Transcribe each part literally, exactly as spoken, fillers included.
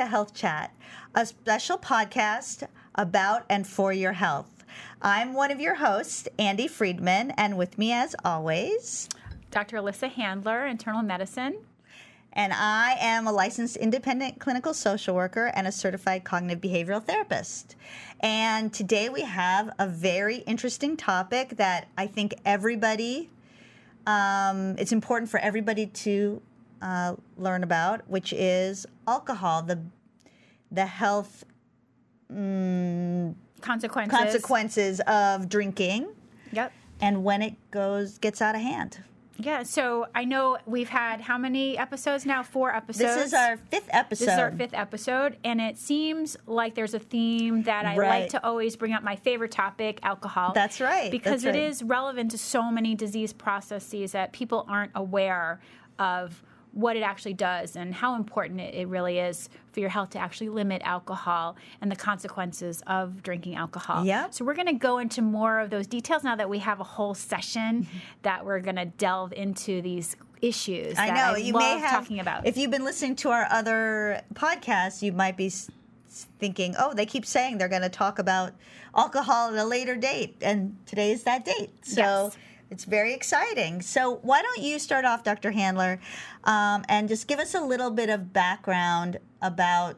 to Health Chat, a special podcast about and for your health. I'm one of your hosts, Andy Friedman, and with me as always, Doctor Alyssa Handler, internal medicine. And I am a licensed independent clinical social worker and a certified cognitive behavioral therapist. And today we have a very interesting topic that I think everybody, um, it's important for everybody to uh, learn about, which is alcohol, the the health mm, consequences. consequences of drinking. Yep. And when it goes gets out of hand. Yeah, so I know we've had how many episodes now? Four episodes. This is our fifth episode. This is our fifth episode, and it seems like there's a theme that I right. like to always bring up my favorite topic, alcohol. That's right. Because That's it right. is relevant to so many disease processes that people aren't aware of what it actually does and how important it really is for your health to actually limit alcohol and the consequences of drinking alcohol. Yep. So we're going to go into more of those details now that we have a whole session mm-hmm. that we're going to delve into these issues I that know. I you love may have, talking about. If you've been listening to our other podcasts, you might be thinking, oh, they keep saying they're going to talk about alcohol at a later date, and today is that date. So. Yes. It's very exciting. So why don't you start off, Doctor Handler, um, and just give us a little bit of background about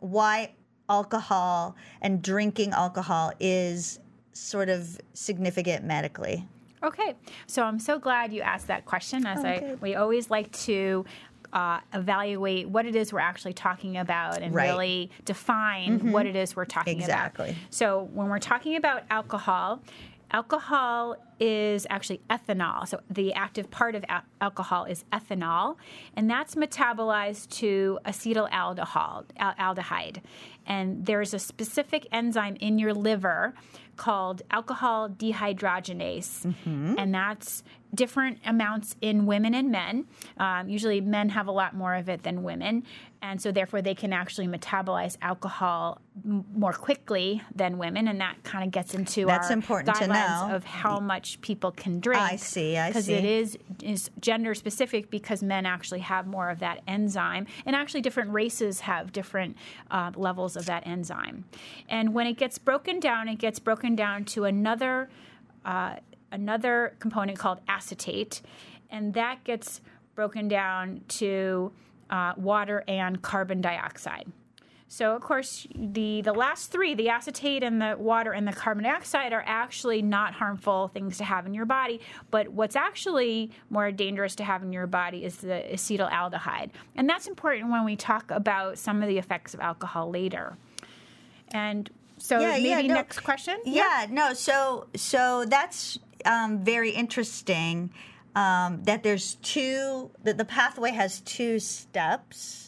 why alcohol and drinking alcohol is sort of significant medically. Okay. So I'm so glad you asked that question. As oh, I, good. We always like to Uh, evaluate what it is we're actually talking about and right. really define mm-hmm. what it is we're talking exactly. about. Exactly. So when we're talking about alcohol, alcohol is actually ethanol. So the active part of al- alcohol is ethanol, and that's metabolized to acetylaldehyde. And there's a specific enzyme in your liver called alcohol dehydrogenase, mm-hmm. and that's different amounts in women and men. Um, usually men have a lot more of it than women, and so therefore they can actually metabolize alcohol m- more quickly than women, and that kind of gets into that's our important guidelines to know. Of how much people can drink. I see, I see. Because it is, is gender-specific because men actually have more of that enzyme, and actually different races have different uh, levels of that enzyme. And when it gets broken down, it gets broken down to another uh, another component called acetate, and that gets broken down to uh, water and carbon dioxide. So, of course, the, the last three, the acetate and the water and the carbon dioxide, are actually not harmful things to have in your body. But what's actually more dangerous to have in your body is the acetylaldehyde. And that's important when we talk about some of the effects of alcohol later. And so yeah, maybe yeah, no. next question? Yeah, yeah, no. So so that's um, very interesting um, that there's two, that the pathway has two steps.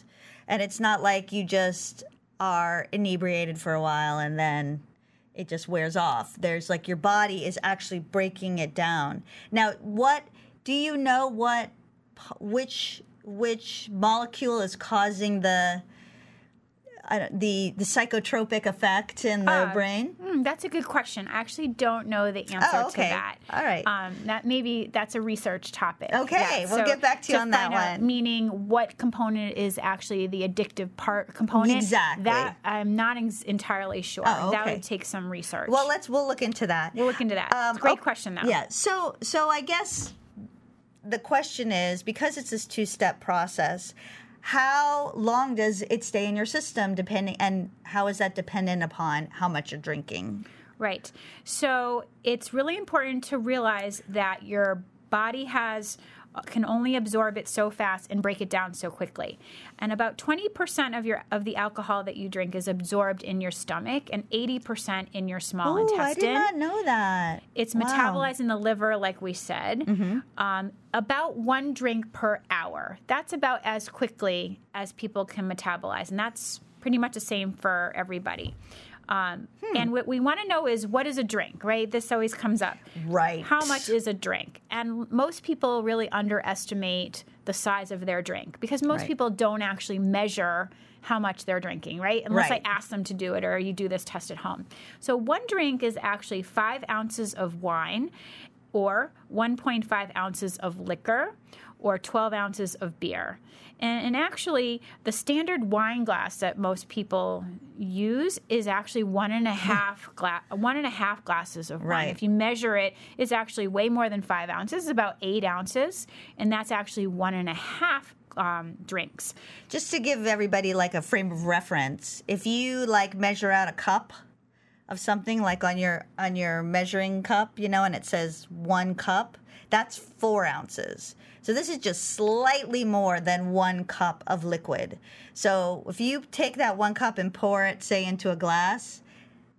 And it's not like you just are inebriated for a while and then it just wears off. There's like your body is actually breaking it down. Now, what do you know what which which molecule is causing the I don't, the the psychotropic effect in the uh, brain? Mm, that's a good question. I actually don't know the answer oh, okay. to that. All right. Um, that maybe that's a research topic. Okay, yeah. we'll so get back to you on that one. Meaning, what component is actually the addictive part component? Exactly. That I'm not ex- entirely sure. Oh, okay. That would take some research. Well, let's we'll look into that. We'll look into that. Um, Great oh, question, though. Yeah. So so I guess the question is, because it's this two-step process, how long does it stay in your system, depending, and how is that dependent upon how much you're drinking? Right. So it's really important to realize that your body has can only absorb it so fast and break it down so quickly. And about twenty percent of your of the alcohol that you drink is absorbed in your stomach and eighty percent in your small Ooh, intestine. I did not know that. It's wow. metabolized in the liver, like we said. Mm-hmm. Um, about one drink per hour. That's about as quickly as people can metabolize. And that's pretty much the same for everybody. Um, hmm. And what we want to know is, what is a drink, right? This always comes up. Right. How much is a drink? And most people really underestimate the size of their drink because most right. people don't actually measure how much they're drinking, right? Unless right. I ask them to do it, or you do this test at home. So one drink is actually five ounces of wine or one point five ounces of liquor or twelve ounces of beer. And, and actually, the standard wine glass that most people use is actually one and a half gla- one and a half glasses of wine. Right. If you measure it, it's actually way more than five ounces. It's about eight ounces, and that's actually one and a half um, drinks. Just to give everybody like a frame of reference, if you like measure out a cup of something, like on your on your measuring cup, you know, and it says one cup, that's four ounces. So this is just slightly more than one cup of liquid. So if you take that one cup and pour it, say, into a glass,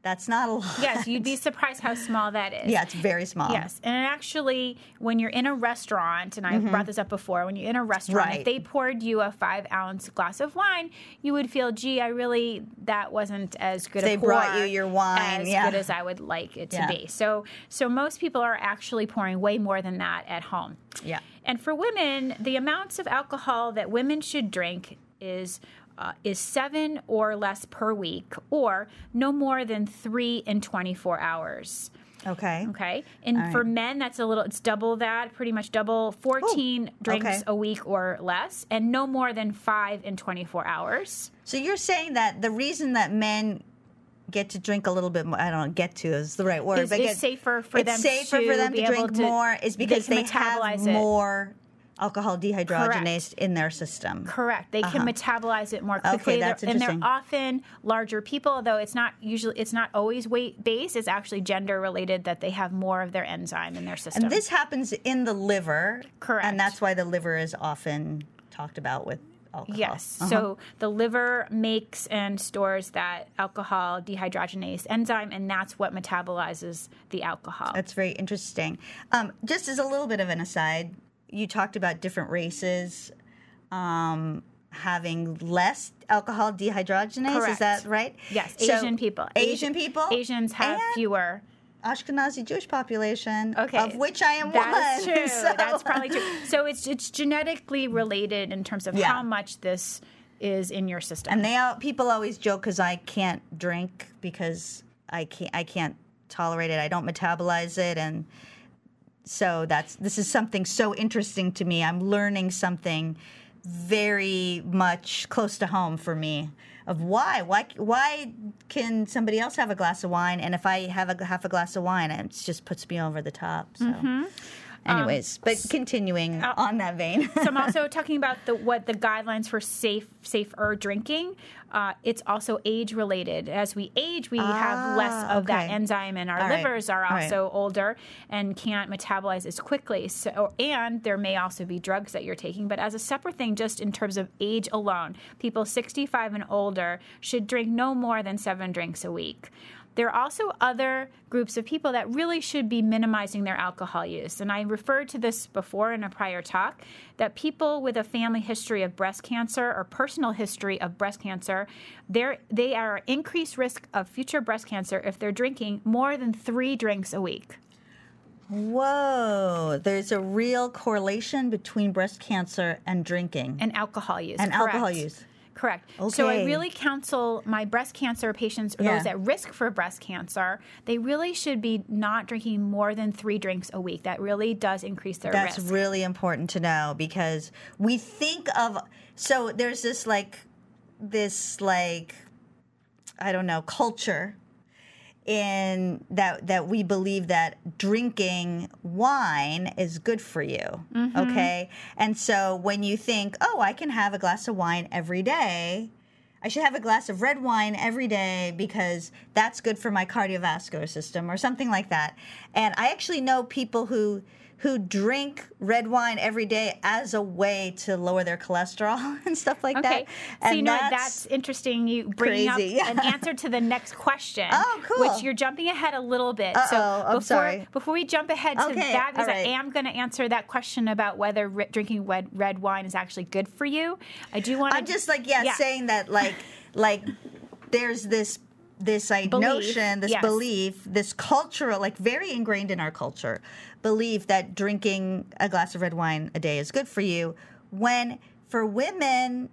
that's not a lot. Yes, you'd be surprised how small that is. Yeah, it's very small. Yes, and actually, when you're in a restaurant, and I mm-hmm. brought this up before, when you're in a restaurant, right. if they poured you a five-ounce glass of wine, you would feel, gee, I really, that wasn't as good they a pour. They brought you your wine. As yeah. good as I would like it to yeah. be. So, so most people are actually pouring way more than that at home. Yeah. And for women, the amounts of alcohol that women should drink is uh, is seven or less per week, or no more than three in twenty-four hours. Okay. Okay. And all for right. men, that's a little, it's double that, pretty much double, fourteen ooh, drinks okay. a week or less, and no more than five in twenty-four hours. So you're saying that the reason that men get to drink a little bit more, I don't know, get to is the right word. It's, but it's get, safer for it's them safer to for them to drink to, more is because they, they have it. more alcohol dehydrogenase correct. in their system. Correct. They uh-huh. can metabolize it more quickly. Okay, that's interesting. And they're often larger people, though it's not usually, it's not always weight-based. It's actually gender-related that they have more of their enzyme in their system. And this happens in the liver. Correct. And that's why the liver is often talked about with alcohol. Yes. Uh-huh. So the liver makes and stores that alcohol dehydrogenase enzyme, and that's what metabolizes the alcohol. That's very interesting. Um, just as a little bit of an aside, you talked about different races um, having less alcohol dehydrogenase. Correct. Is that right? Yes. So Asian people. Asian people. Asians have fewer. Ashkenazi Jewish population, okay. of which I am that's one. That's true. So. That's probably true. So it's it's genetically related in terms of yeah. how much this is in your system. And they all, people always joke because I can't drink because I can't I can't tolerate it. I don't metabolize it, and so that's this is something so interesting to me. I'm learning something very much close to home for me. Of why, why, why can somebody else have a glass of wine, and if I have a half a glass of wine, it just puts me over the top. So, mm-hmm. anyways, um, but continuing uh, on that vein, so I'm also talking about the what the guidelines for safe, safer drinking. Uh, it's also age related. As we age, we ah, have less of okay. that enzyme, and our all livers right. are also right. older and can't metabolize as quickly. So, and there may also be drugs that you're taking. But as a separate thing, just in terms of age alone, people sixty-five and older should drink no more than seven drinks a week. There are also other groups of people that really should be minimizing their alcohol use. And I referred to this before in a prior talk, that people with a family history of breast cancer or personal history of breast cancer, they are at increased risk of future breast cancer if they're drinking more than three drinks a week. Whoa. There's a real correlation between breast cancer and drinking. And alcohol use. And correct. alcohol use. Correct. Okay. So I really counsel my breast cancer patients, or yeah. those at risk for breast cancer, they really should be not drinking more than three drinks a week. That really does increase their That's risk. That's really important to know, because we think of, so there's this like, this like, I don't know, culture in that that we believe that drinking wine is good for you, mm-hmm. okay? And so when you think, oh, I can have a glass of wine every day, I should have a glass of red wine every day because that's good for my cardiovascular system or something like that. And I actually know people who who drink red wine every day as a way to lower their cholesterol and stuff like okay. that. So and you know that's, that's interesting. You bring up yeah. an answer to the next question. Oh, cool. Which you're jumping ahead a little bit. Uh-oh, so before, I'm sorry. Before we jump ahead to okay. that, because right. I am going to answer that question about whether re- drinking red, red wine is actually good for you. I do want to... I'm just like, yeah, yeah. saying that like like there's this... this like, belief, notion, this yes. belief, this cultural, like very ingrained in our culture, belief that drinking a glass of red wine a day is good for you, when for women,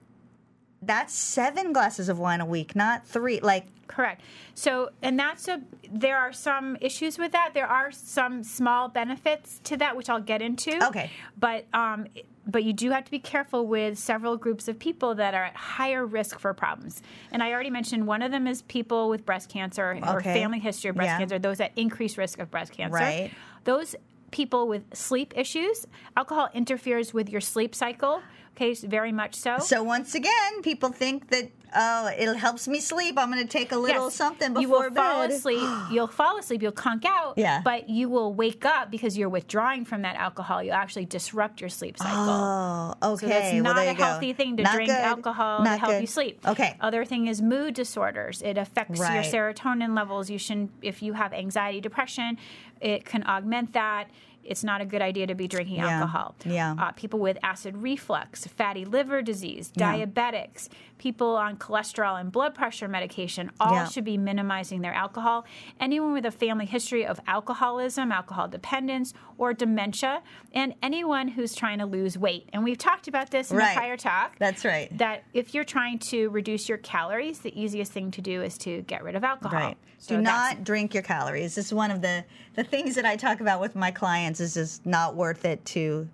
that's seven glasses of wine a week, not three, like... Correct. So, and that's a, there are some issues with that. There are some small benefits to that, which I'll get into. Okay. But um, but you do have to be careful with several groups of people that are at higher risk for problems. And I already mentioned one of them is people with breast cancer okay. or family history of breast yeah. cancer, those at increased risk of breast cancer. Right. Those people with sleep issues, alcohol interferes with your sleep cycle. Okay, very much so. So once again, people think that, oh, it helps me sleep. I'm going to take a little yes. something before you will bed. Fall asleep. You'll fall asleep. You'll conk out. Yeah. But you will wake up because you're withdrawing from that alcohol. You'll actually disrupt your sleep cycle. Oh, okay. So that's not well, a healthy go. thing to not drink good. alcohol not to help good. you sleep. Okay. Other thing is mood disorders. It affects right. your serotonin levels. You shouldn't, if you have anxiety, depression, it can augment that. It's not a good idea to be drinking yeah. alcohol. Yeah. Uh, people with acid reflux, fatty liver disease, diabetics, yeah. people on cholesterol and blood pressure medication, all yeah. should be minimizing their alcohol. Anyone with a family history of alcoholism, alcohol dependence, or dementia, and anyone who's trying to lose weight. And we've talked about this in right. the prior talk. That's right. That if you're trying to reduce your calories, the easiest thing to do is to get rid of alcohol. Right. So do not drink your calories. This is one of the, the things that I talk about with my clients. Is just not worth it to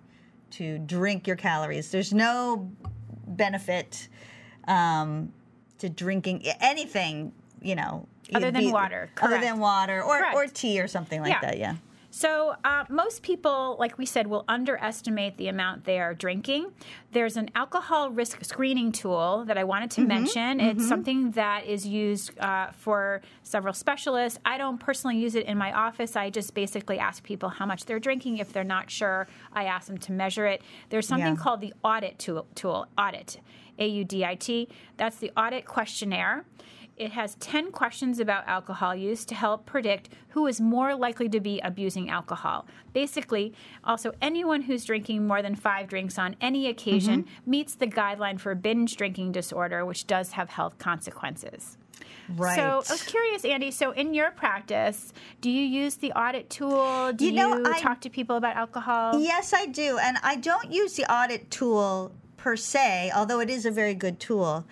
to drink your calories. There's no benefit um, to drinking anything, you know, other than be, water, correct. other than water or, or tea or something like yeah. that. Yeah. So uh, most people, like we said, will underestimate the amount they are drinking. There's an alcohol risk screening tool that I wanted to mm-hmm. mention. It's mm-hmm. something that is used uh, for several specialists. I don't personally use it in my office. I just basically ask people how much they're drinking. If they're not sure, I ask them to measure it. There's something yeah. called the AUDIT tool, tool, AUDIT, A U D I T. That's the AUDIT questionnaire. It has ten questions about alcohol use to help predict who is more likely to be abusing alcohol. Basically, also anyone who's drinking more than five drinks on any occasion mm-hmm. meets the guideline for binge drinking disorder, which does have health consequences. Right. So I was curious, Andy, so in your practice, do you use the AUDIT tool? Do you, know, you I, talk to people about alcohol? Yes, I do. And I don't use the AUDIT tool per se, although it is a very good tool.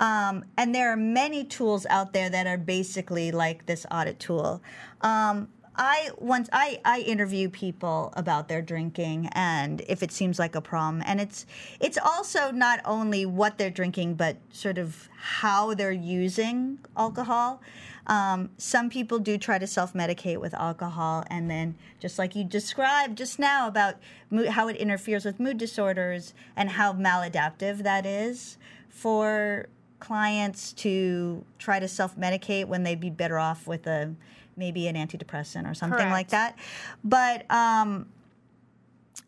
Um, and there are many tools out there that are basically like this AUDIT tool. Um, I once I, I interview people about their drinking and if it seems like a problem. And it's it's also not only what they're drinking, but sort of how they're using alcohol. Um, some people do try to self-medicate with alcohol, and then just like you described just now about mood, how it interferes with mood disorders and how maladaptive that is for clients to try to self-medicate when they'd be better off with a maybe an antidepressant or something Correct. like that. But, um,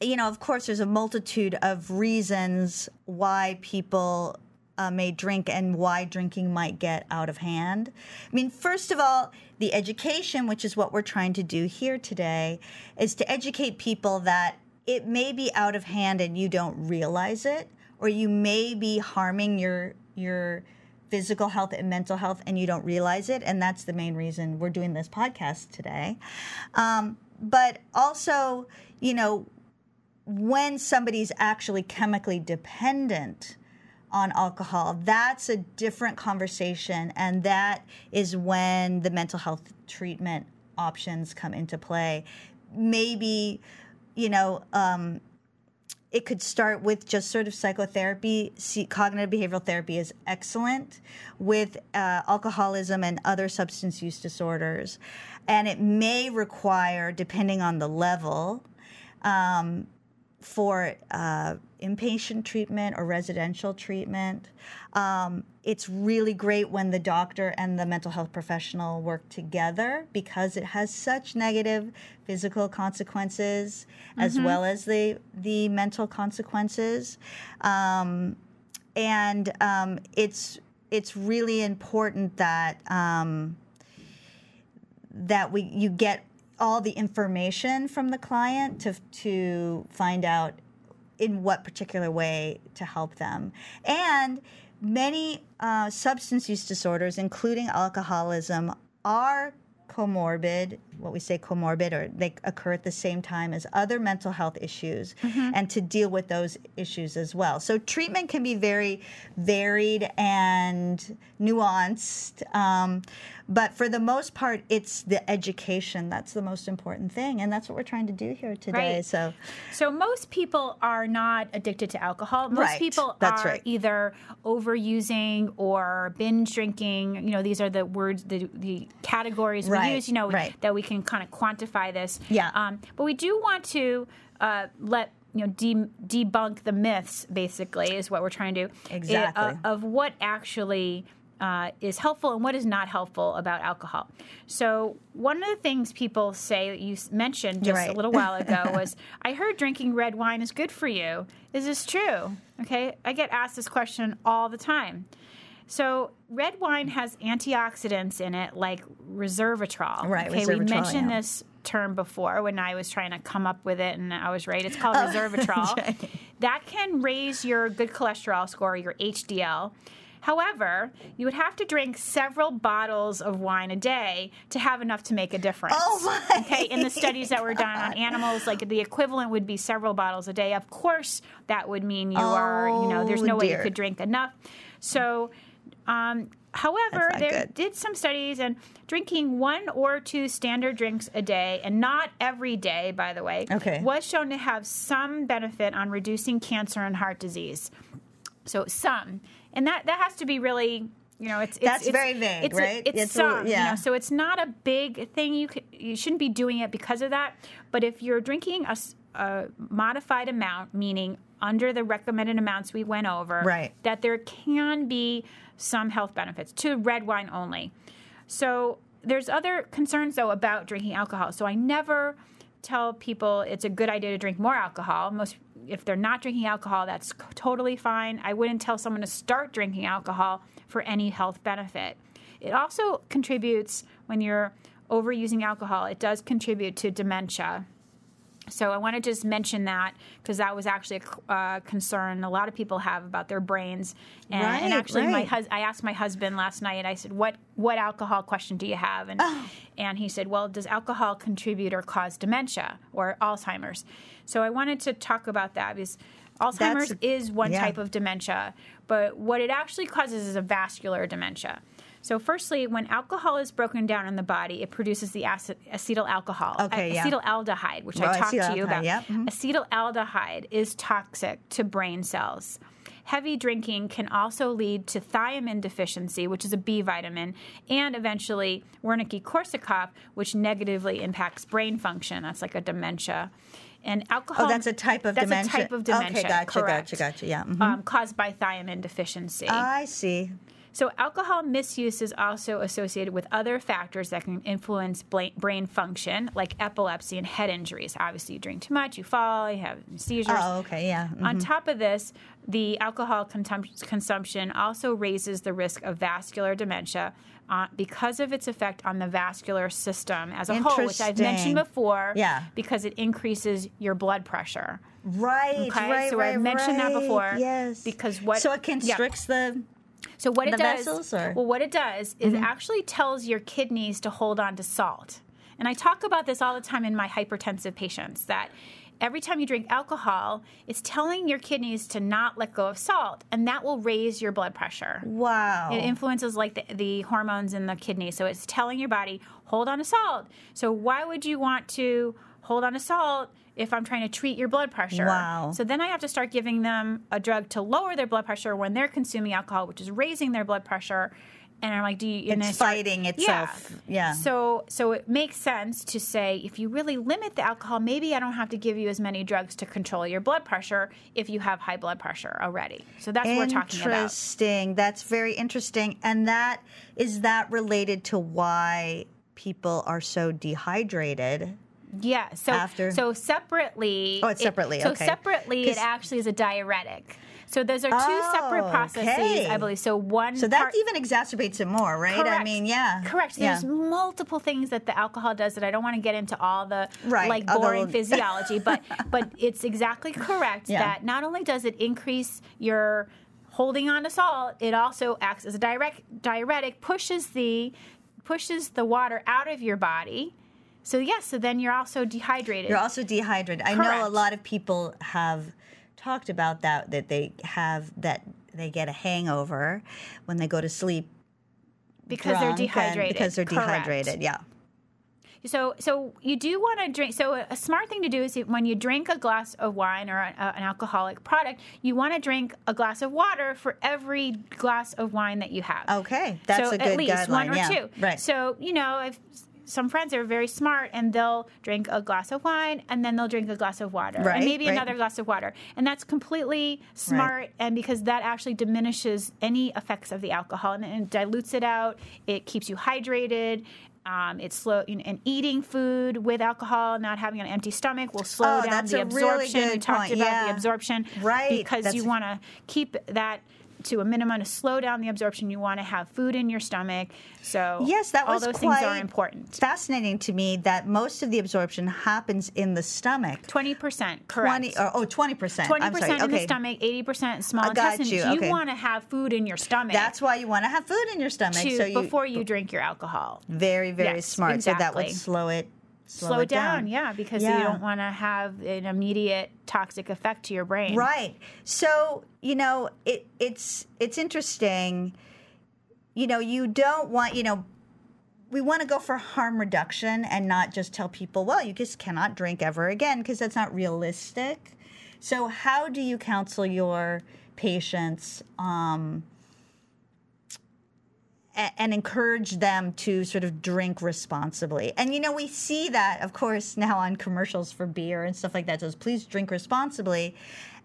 you know, of course, there's a multitude of reasons why people Uh, may drink and why drinking might get out of hand. I mean, first of all, the education, which is what we're trying to do here today, is to educate people that it may be out of hand and you don't realize it, or you may be harming your your physical health and mental health and you don't realize it, and that's the main reason we're doing this podcast today. Um, but also, you know, when somebody's actually chemically dependent on alcohol, that's a different conversation, and that is when the mental health treatment options come into play. Maybe, you know, um, it could start with just sort of psychotherapy. See, cognitive behavioral therapy is excellent with uh, alcoholism and other substance use disorders, and it may require, depending on the level, um, for uh, inpatient treatment or residential treatment. Um, it's really great when the doctor and the mental health professional work together because it has such negative physical consequences mm-hmm. as well as the the mental consequences. Um, and um, it's it's really important that um, that we you get all the information from the client to to find out in what particular way to help them. And many uh, substance use disorders, including alcoholism, are comorbid what we say comorbid, or they occur at the same time as other mental health issues, mm-hmm. and to deal with those issues as well. So treatment can be very varied and nuanced, um, but for the most part, it's the education that's the most important thing, and that's what we're trying to do here today. Right. So, so most people are not addicted to alcohol. Most right. people that's are right. either overusing or binge drinking. You know, these are the words, the, the categories we right. use. You know, right. that we can kind of quantify this. Yeah. Um, but we do want to uh, let. You know, de- debunk the myths, basically, is what we're trying to do. Exactly. It, uh, of what actually uh, is helpful and what is not helpful about alcohol. So one of the things people say that you mentioned just right. a little while ago was, I heard drinking red wine is good for you. Is this true? Okay. I get asked this question all the time. So red wine has antioxidants in it, like resveratrol. Right, okay, resveratrol, we mentioned yeah. this term before when I was trying to come up with it, and I was right. It's called oh. resveratrol. Right. That can raise your good cholesterol score, your H D L. However, you would have to drink several bottles of wine a day to have enough to make a difference. Oh my okay, in the studies that were done on animals, like the equivalent would be several bottles a day. Of course, that would mean you oh, are, you know, there's no dear. way you could drink enough. So. Um, however, there good. did some studies, and drinking one or two standard drinks a day, and not every day, by the way, okay. was shown to have some benefit on reducing cancer and heart disease. So some. And that, that has to be really, you know, it's... it's That's it's, very vague, it's, right? It's, it's some, a, yeah. you know, so it's not a big thing. You could, you shouldn't be doing it because of that. But if you're drinking a, a modified amount, meaning under the recommended amounts we went over, right. that there can be some health benefits to red wine only. So there's other concerns, though, about drinking alcohol. So I never tell people it's a good idea to drink more alcohol. Most, if they're not drinking alcohol, that's totally fine. I wouldn't tell someone to start drinking alcohol for any health benefit. It also contributes, when you're overusing alcohol, it does contribute to dementia. So I want to just mention that, because that was actually a uh, concern a lot of people have about their brains. And, right, and actually, right. my hus- I asked my husband last night, I said, what what alcohol question do you have? And oh. and he said, well, does alcohol contribute or cause dementia or Alzheimer's? So I wanted to talk about that, because Alzheimer's That's, is one yeah. type of dementia, but what it actually causes is a vascular dementia. So firstly, when alcohol is broken down in the body, it produces the acet- acetyl alcohol, okay, yeah. acetaldehyde, which well, I talked to you about. Yep. Mm-hmm. Acetaldehyde is toxic to brain cells. Heavy drinking can also lead to thiamine deficiency, which is a B vitamin, and eventually Wernicke-Korsakoff, which negatively impacts brain function. That's like a dementia. And alcohol. Oh, that's a type of that's dementia. That's a type of dementia. Okay, gotcha, correct, gotcha, gotcha. Yeah. Mm-hmm. Um, caused by thiamine deficiency. I see. So alcohol misuse is also associated with other factors that can influence brain function, like epilepsy and head injuries. Obviously, you drink too much, you fall, you have seizures. Oh, okay, yeah. Mm-hmm. On top of this, the alcohol consum- consumption also raises the risk of vascular dementia uh, because of its effect on the vascular system as a whole, which I've mentioned before, yeah. because it increases your blood pressure. Right, okay? right, So right, I've mentioned right. that before. Yes. Because what, so it constricts yeah. the... So what it does, well, what it does is mm-hmm. it actually tells your kidneys to hold on to salt. And I talk about this all the time in my hypertensive patients, that every time you drink alcohol, it's telling your kidneys to not let go of salt, and that will raise your blood pressure. Wow. It influences like the, the hormones in the kidney. So it's telling your body, hold on to salt. So why would you want to hold on to salt if I'm trying to treat your blood pressure? Wow. So then I have to start giving them a drug to lower their blood pressure when they're consuming alcohol, which is raising their blood pressure. And I'm like, do you... And it's start, fighting itself. Yeah. yeah. So so it makes sense to say, if you really limit the alcohol, maybe I don't have to give you as many drugs to control your blood pressure if you have high blood pressure already. So that's what we're talking about. Interesting. That's very interesting. And that is that related to why people are so dehydrated? Yeah, so After. so separately. Oh, it's separately. It, so okay. separately, it actually is a diuretic. So those are two oh, separate processes, okay. I believe. So one. So that part, even exacerbates it more, right? Correct. I mean, yeah. Correct. So yeah. There's multiple things that the alcohol does that I don't want to get into all the right. like boring Although, physiology, but but it's exactly correct yeah. that not only does it increase your holding on to salt, it also acts as a direct diuretic, pushes the pushes the water out of your body. So, yes, yeah, so then you're also dehydrated. You're also dehydrated. Correct. I know a lot of people have talked about that, that they have, that they get a hangover when they go to sleep. Because they're dehydrated. Because they're Correct. dehydrated, yeah. So so you do want to drink. So a smart thing to do is when you drink a glass of wine or a, an alcoholic product, you want to drink a glass of water for every glass of wine that you have. Okay. That's so a good guideline. So at least one or yeah. two. Right. So, you know, if some friends are very smart and they'll drink a glass of wine and then they'll drink a glass of water. Right. And maybe right. another glass of water. And that's completely smart right. and because that actually diminishes any effects of the alcohol and, and dilutes it out. It keeps you hydrated. Um, it's slow, you know, and eating food with alcohol, not having an empty stomach will slow oh, down the absorption. Really we talked point. about yeah. the absorption, right? Because that's you want to keep that to a minimum to slow down the absorption. You want to have food in your stomach. So yes, that all was those quite things are important. Fascinating to me that most of the absorption happens in the stomach. Twenty percent, correct? twenty, or, oh, twenty percent. Twenty percent in okay. the stomach, eighty percent in small intestine. You, okay. you want to have food in your stomach. That's why you want to have food in your stomach to, so you, before you drink your alcohol. Very, very yes, smart. Exactly. So that would slow it. Slow, slow it down. down, yeah, because yeah. you don't want to have an immediate toxic effect to your brain. Right. So, you know, it, it's it's interesting. You know, you don't want, you know, we want to go for harm reduction and not just tell people, well, you just cannot drink ever again because that's not realistic. So how do you counsel your patients um, and encourage them to sort of drink responsibly? And, you know, we see that, of course, now on commercials for beer and stuff like that. So please drink responsibly.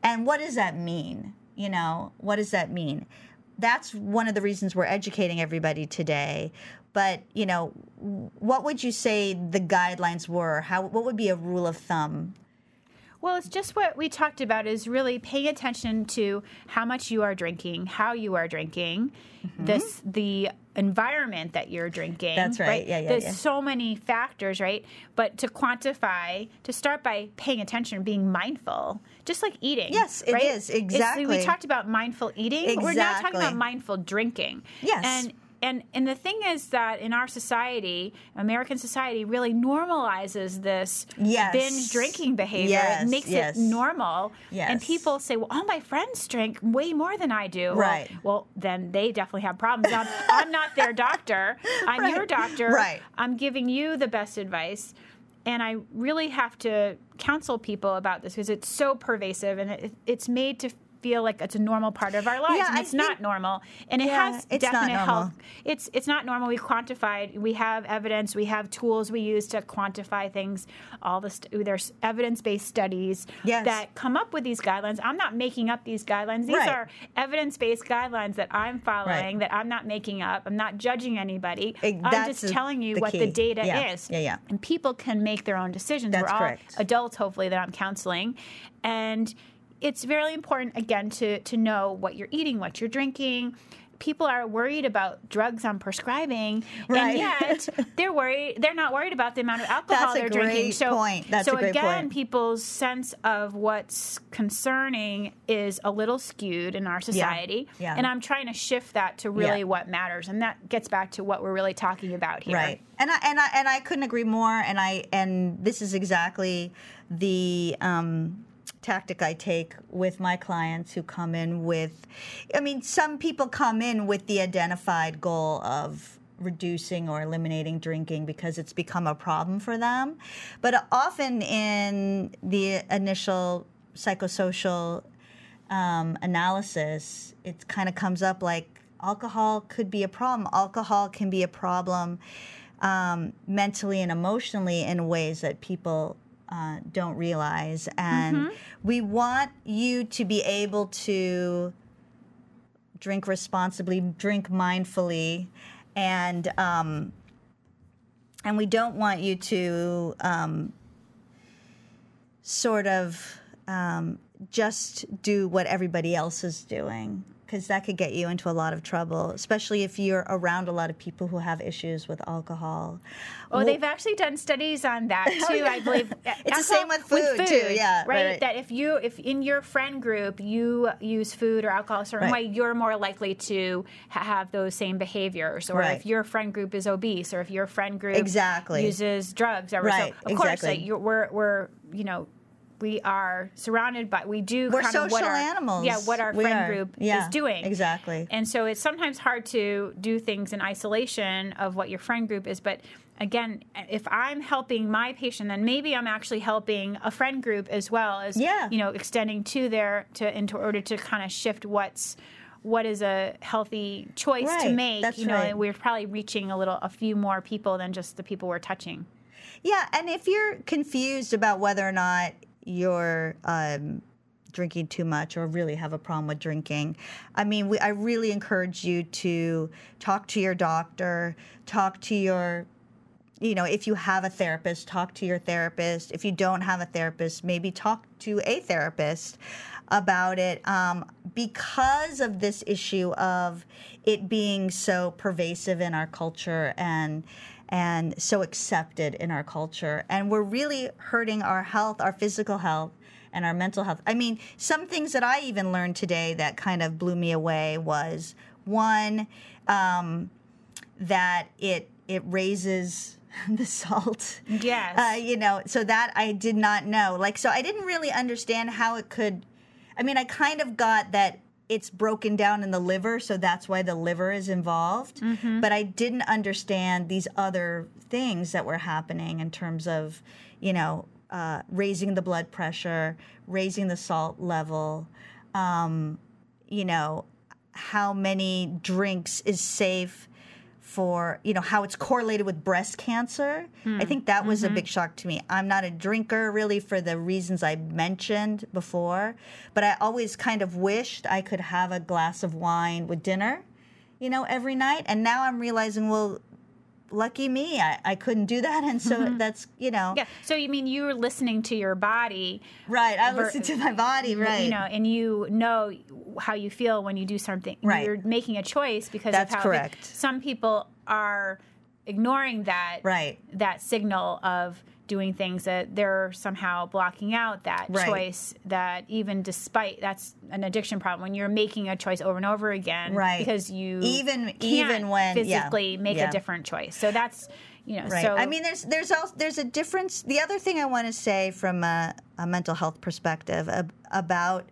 And what does that mean? You know, what does that mean? That's one of the reasons we're educating everybody today. But, you know, what would you say the guidelines were? How, what would be a rule of thumb? Well, it's just what we talked about is really paying attention to how much you are drinking, how you are drinking, mm-hmm. this the environment that you're drinking. That's right. right? Yeah, yeah, There's yeah. so many factors, right? But to quantify, to start by paying attention, being mindful, just like eating. Yes, it right? is. Exactly. It's, we talked about mindful eating. Exactly. We're now talking about mindful drinking. Yes. And And and the thing is that in our society, American society really normalizes this yes. binge drinking behavior. Yes. It makes yes. it normal. Yes. And people say, well, all my friends drink way more than I do. Right. Well, well then they definitely have problems. I'm, I'm not their doctor. I'm right. your doctor. Right. I'm giving you the best advice. And I really have to counsel people about this because it's so pervasive and it, it's made to feel like it's a normal part of our lives, yeah, and it's not normal, and it yeah, has definite health. It's it's not normal. We quantified. We have evidence. We have tools we use to quantify things. All the st- there's evidence-based studies yes. that come up with these guidelines. I'm not making up these guidelines. These right. are evidence-based guidelines that I'm following. Right. That I'm not making up. I'm not judging anybody. It, I'm just telling you the what key. the data yeah. is. Yeah, yeah. And people can make their own decisions. That's We're all correct. adults, hopefully, that I'm counseling, and. It's very important, again, to, to know what you're eating, what you're drinking. People are worried about drugs I'm prescribing, right. and yet they're worried. They're not worried about the amount of alcohol they're drinking. So, That's so a great again, point. So again, people's sense of what's concerning is a little skewed in our society, yeah. Yeah. and I'm trying to shift that to really yeah. what matters, and that gets back to what we're really talking about here. Right. And I and I and I couldn't agree more. And I and this is exactly the. Um, tactic I take with my clients who come in with, I mean, some people come in with the identified goal of reducing or eliminating drinking because it's become a problem for them. But often in the initial psychosocial um, analysis, it kind of comes up like alcohol could be a problem. Alcohol can be a problem um, mentally and emotionally in ways that people Uh, don't realize, and mm-hmm. we want you to be able to drink responsibly, drink mindfully, and um, and we don't want you to um, sort of um, just do what everybody else is doing. because that could get you into a lot of trouble, especially if you're around a lot of people who have issues with alcohol. Oh, well, they've actually done studies on that too. Oh, yeah. I believe it's the same with food, with food too. Yeah, right? Right, right. That if you, if in your friend group you use food or alcohol a certain right. way, you're more likely to ha have those same behaviors. Or right. if your friend group is obese, or if your friend group exactly. uses drugs, or right. so, of exactly. course, like you're, we're we're you know. We are surrounded by, we do We're kind of what our, animals. Yeah, what our we friend are. group yeah, is doing. Exactly. And so it's sometimes hard to do things in isolation of what your friend group is. But again, if I'm helping my patient, then maybe I'm actually helping a friend group as well as, yeah. you know, extending to their, to, in order to kind of shift what's, what is a healthy choice right. to make. That's you know, right. and we're probably reaching a little, a few more people than just the people we're touching. Yeah. And if you're confused about whether or not you're um, drinking too much or really have a problem with drinking, I mean, we, I really encourage you to talk to your doctor, talk to your, you know, if you have a therapist, talk to your therapist. If you don't have a therapist, maybe talk to a therapist about it, um, because of this issue of it being so pervasive in our culture and and so accepted in our culture. And we're really hurting our health, our physical health, and our mental health. I mean, some things that I even learned today that kind of blew me away was, one, um, that it it raises the salt. Yes. Uh, you know, so that I did not know. Like, so I didn't really understand how it could, I mean, I kind of got that it's broken down in the liver, so that's why the liver is involved. Mm-hmm. But I didn't understand these other things that were happening in terms of, you know, uh, raising the blood pressure, raising the salt level, um, you know, how many drinks is safe for, you know, how it's correlated with breast cancer. Mm. I think that was mm-hmm. a big shock to me. I'm not a drinker really for the reasons I mentioned before, but I always kind of wished I could have a glass of wine with dinner, you know, every night. And now I'm realizing, well, lucky me, I, I couldn't do that. And so mm-hmm. that's, you know. Yeah. So you mean you were listening to your body. Right. I listened to my body. Right. You know, and you know how you feel when you do something. Right. You're making a choice because that's of how correct. Some people are ignoring that. Right. That signal of doing things that they're somehow blocking out that right. choice that even despite that's an addiction problem when you're making a choice over and over again right. because you even can't even when physically yeah. make yeah. a different choice. So that's you know right. so I mean there's there's also there's a difference. The other thing I want to say from a, a mental health perspective ab about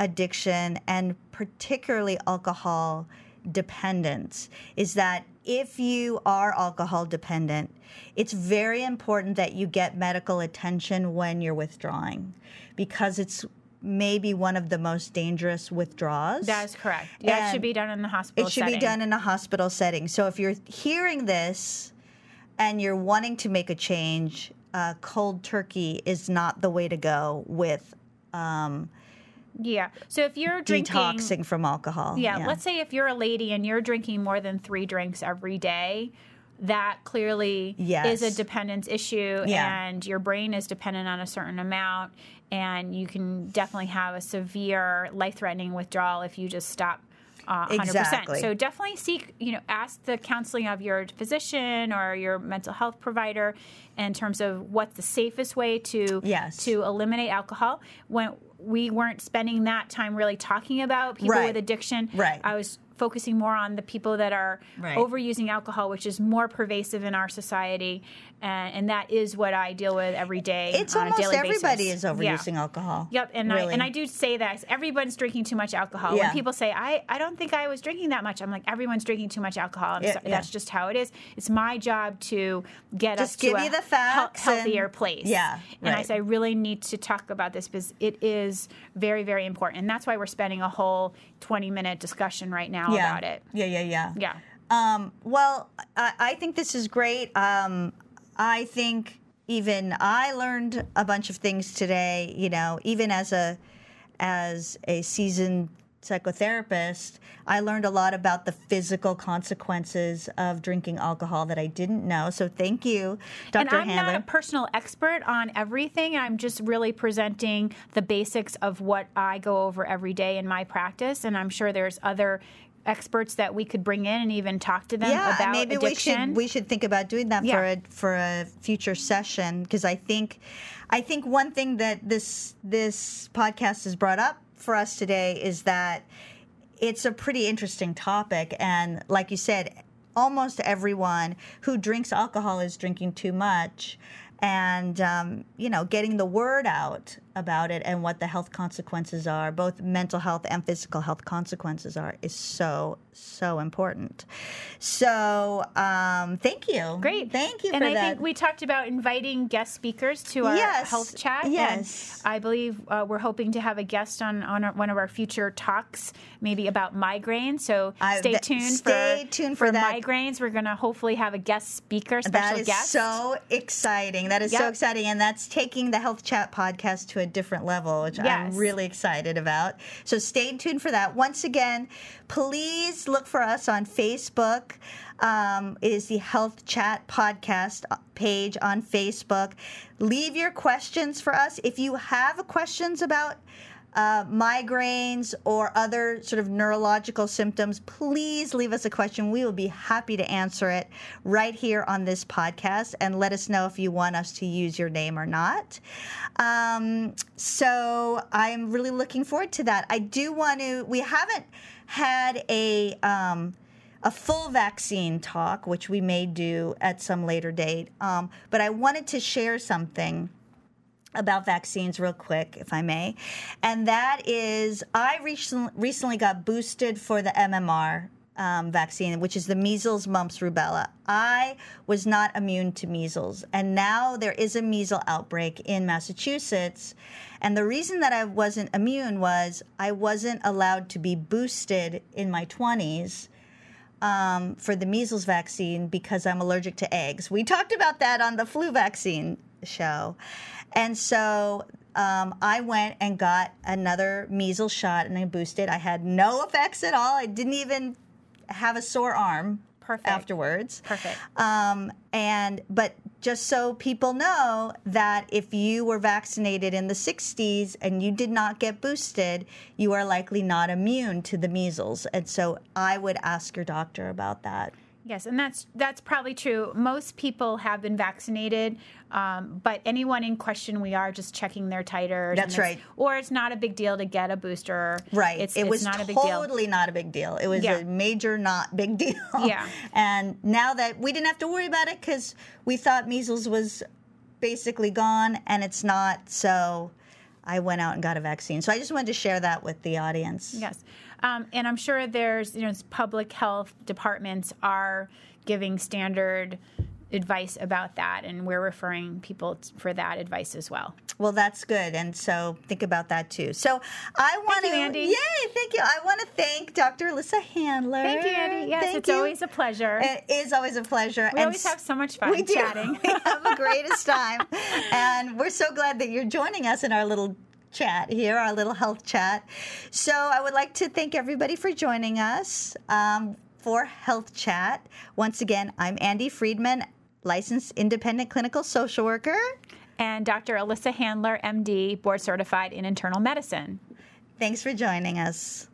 addiction and particularly alcohol dependence is that if you are alcohol dependent, it's very important that you get medical attention when you're withdrawing because it's maybe one of the most dangerous withdrawals. That's correct. Yeah, and it should be done in the hospital setting. It should setting. be done in a hospital setting. So if you're hearing this and you're wanting to make a change, uh, cold turkey is not the way to go with um Yeah. So if you're drinking... Detoxing from alcohol. Yeah, yeah. Let's say if you're a lady and you're drinking more than three drinks every day, that clearly yes. is a dependence issue yeah. and your brain is dependent on a certain amount and you can definitely have a severe life-threatening withdrawal if you just stop uh, one hundred percent. Exactly. So definitely seek, you know, ask the counseling of your physician or your mental health provider in terms of what's the safest way to, yes. to eliminate alcohol. When... we weren't spending that time really talking about people right. with addiction. Right. I was focusing more on the people that are right. overusing alcohol, which is more pervasive in our society, and, and that is what I deal with every day. It's on almost a daily everybody basis. is overusing yeah. alcohol. Yep, and really. I and I do say that everyone's drinking too much alcohol. Yeah. When people say I, I don't think I was drinking that much, I'm like everyone's drinking too much alcohol. Yeah, so, yeah. That's just how it is. It's my job to get just us give to you a the facts he healthier and, place. Yeah, and right. I say I really need to talk about this because it is very very important, and that's why we're spending a whole twenty minute discussion right now. Yeah. about it. Yeah, yeah, yeah. Yeah. Um, well, I, I think this is great. Um, I think even I learned a bunch of things today, you know, even as a as a seasoned psychotherapist, I learned a lot about the physical consequences of drinking alcohol that I didn't know. So thank you, Doctor Handler. And I'm Handler. not a personal expert on everything. I'm just really presenting the basics of what I go over every day in my practice, and I'm sure there's other experts that we could bring in and even talk to them yeah, about maybe addiction. We should, we should think about doing that yeah. for a for a future session, because I think I think one thing that this this podcast has brought up for us today is that it's a pretty interesting topic, and like you said, almost everyone who drinks alcohol is drinking too much. And, um, you know, getting the word out about it and what the health consequences are, both mental health and physical health consequences are, is so, so important. So um, thank you. Great. Thank you and for I that. And I think we talked about inviting guest speakers to our yes. health chat. Yes. And I believe uh, we're hoping to have a guest on, on our, one of our future talks, maybe about migraines. So stay uh, th- tuned stay for, tuned for, for that. migraines. We're going to hopefully have a guest speaker, special guest. That is guest. so exciting. That is yep. so exciting, and that's taking the Health Chat podcast to a different level, which yes. I'm really excited about. So stay tuned for that. Once again, please look for us on Facebook. Um, it is the Health Chat podcast page on Facebook. Leave your questions for us. If you have questions about Uh, migraines or other sort of neurological symptoms, please leave us a question. We will be happy to answer it right here on this podcast, and let us know if you want us to use your name or not. Um, so I'm really looking forward to that. I do want to, we haven't had a, um, a full vaccine talk, which we may do at some later date, um, but I wanted to share something about vaccines real quick, if I may. And that is, I recent, recently got boosted for the M M R um, vaccine, which is the measles, mumps, rubella. I was not immune to measles. And now there is a measles outbreak in Massachusetts. And the reason that I wasn't immune was I wasn't allowed to be boosted in my twenties um, for the measles vaccine because I'm allergic to eggs. We talked about that on the flu vaccine show. And so um, I went and got another measles shot and I boosted. I had no effects at all. I didn't even have a sore arm Perfect. afterwards. Perfect. Um, and but just so people know that if you were vaccinated in the sixties and you did not get boosted, you are likely not immune to the measles. And so I would ask your doctor about that. Yes, and that's that's probably true. Most people have been vaccinated, um, but anyone in question, we are just checking their titers. That's right. Or it's not a big deal to get a booster. Right. It's, it it's was not totally a big not a big deal. It was yeah. a major not big deal. Yeah. And now that we didn't have to worry about it because we thought measles was basically gone, and it's not, so I went out and got a vaccine. So I just wanted to share that with the audience. Yes. Um, and I'm sure there's, you know, public health departments are giving standard advice about that, and we're referring people t- for that advice as well. Well, that's good, and so think about that too. So I want to, Andy. Yay, thank you. I want to thank Doctor Alyssa Handler. Thank you, Andy. Yes, thank it's you. always a pleasure. It is always a pleasure. We and always have so much fun we chatting. Do. We have the greatest time, and we're so glad that you're joining us in our little chat here, our little health chat. So I would like to thank everybody for joining us um, for Health Chat. Once again, I'm Andy Friedman, licensed independent clinical social worker. And Doctor Alyssa Handler, M D, board certified in internal medicine. Thanks for joining us.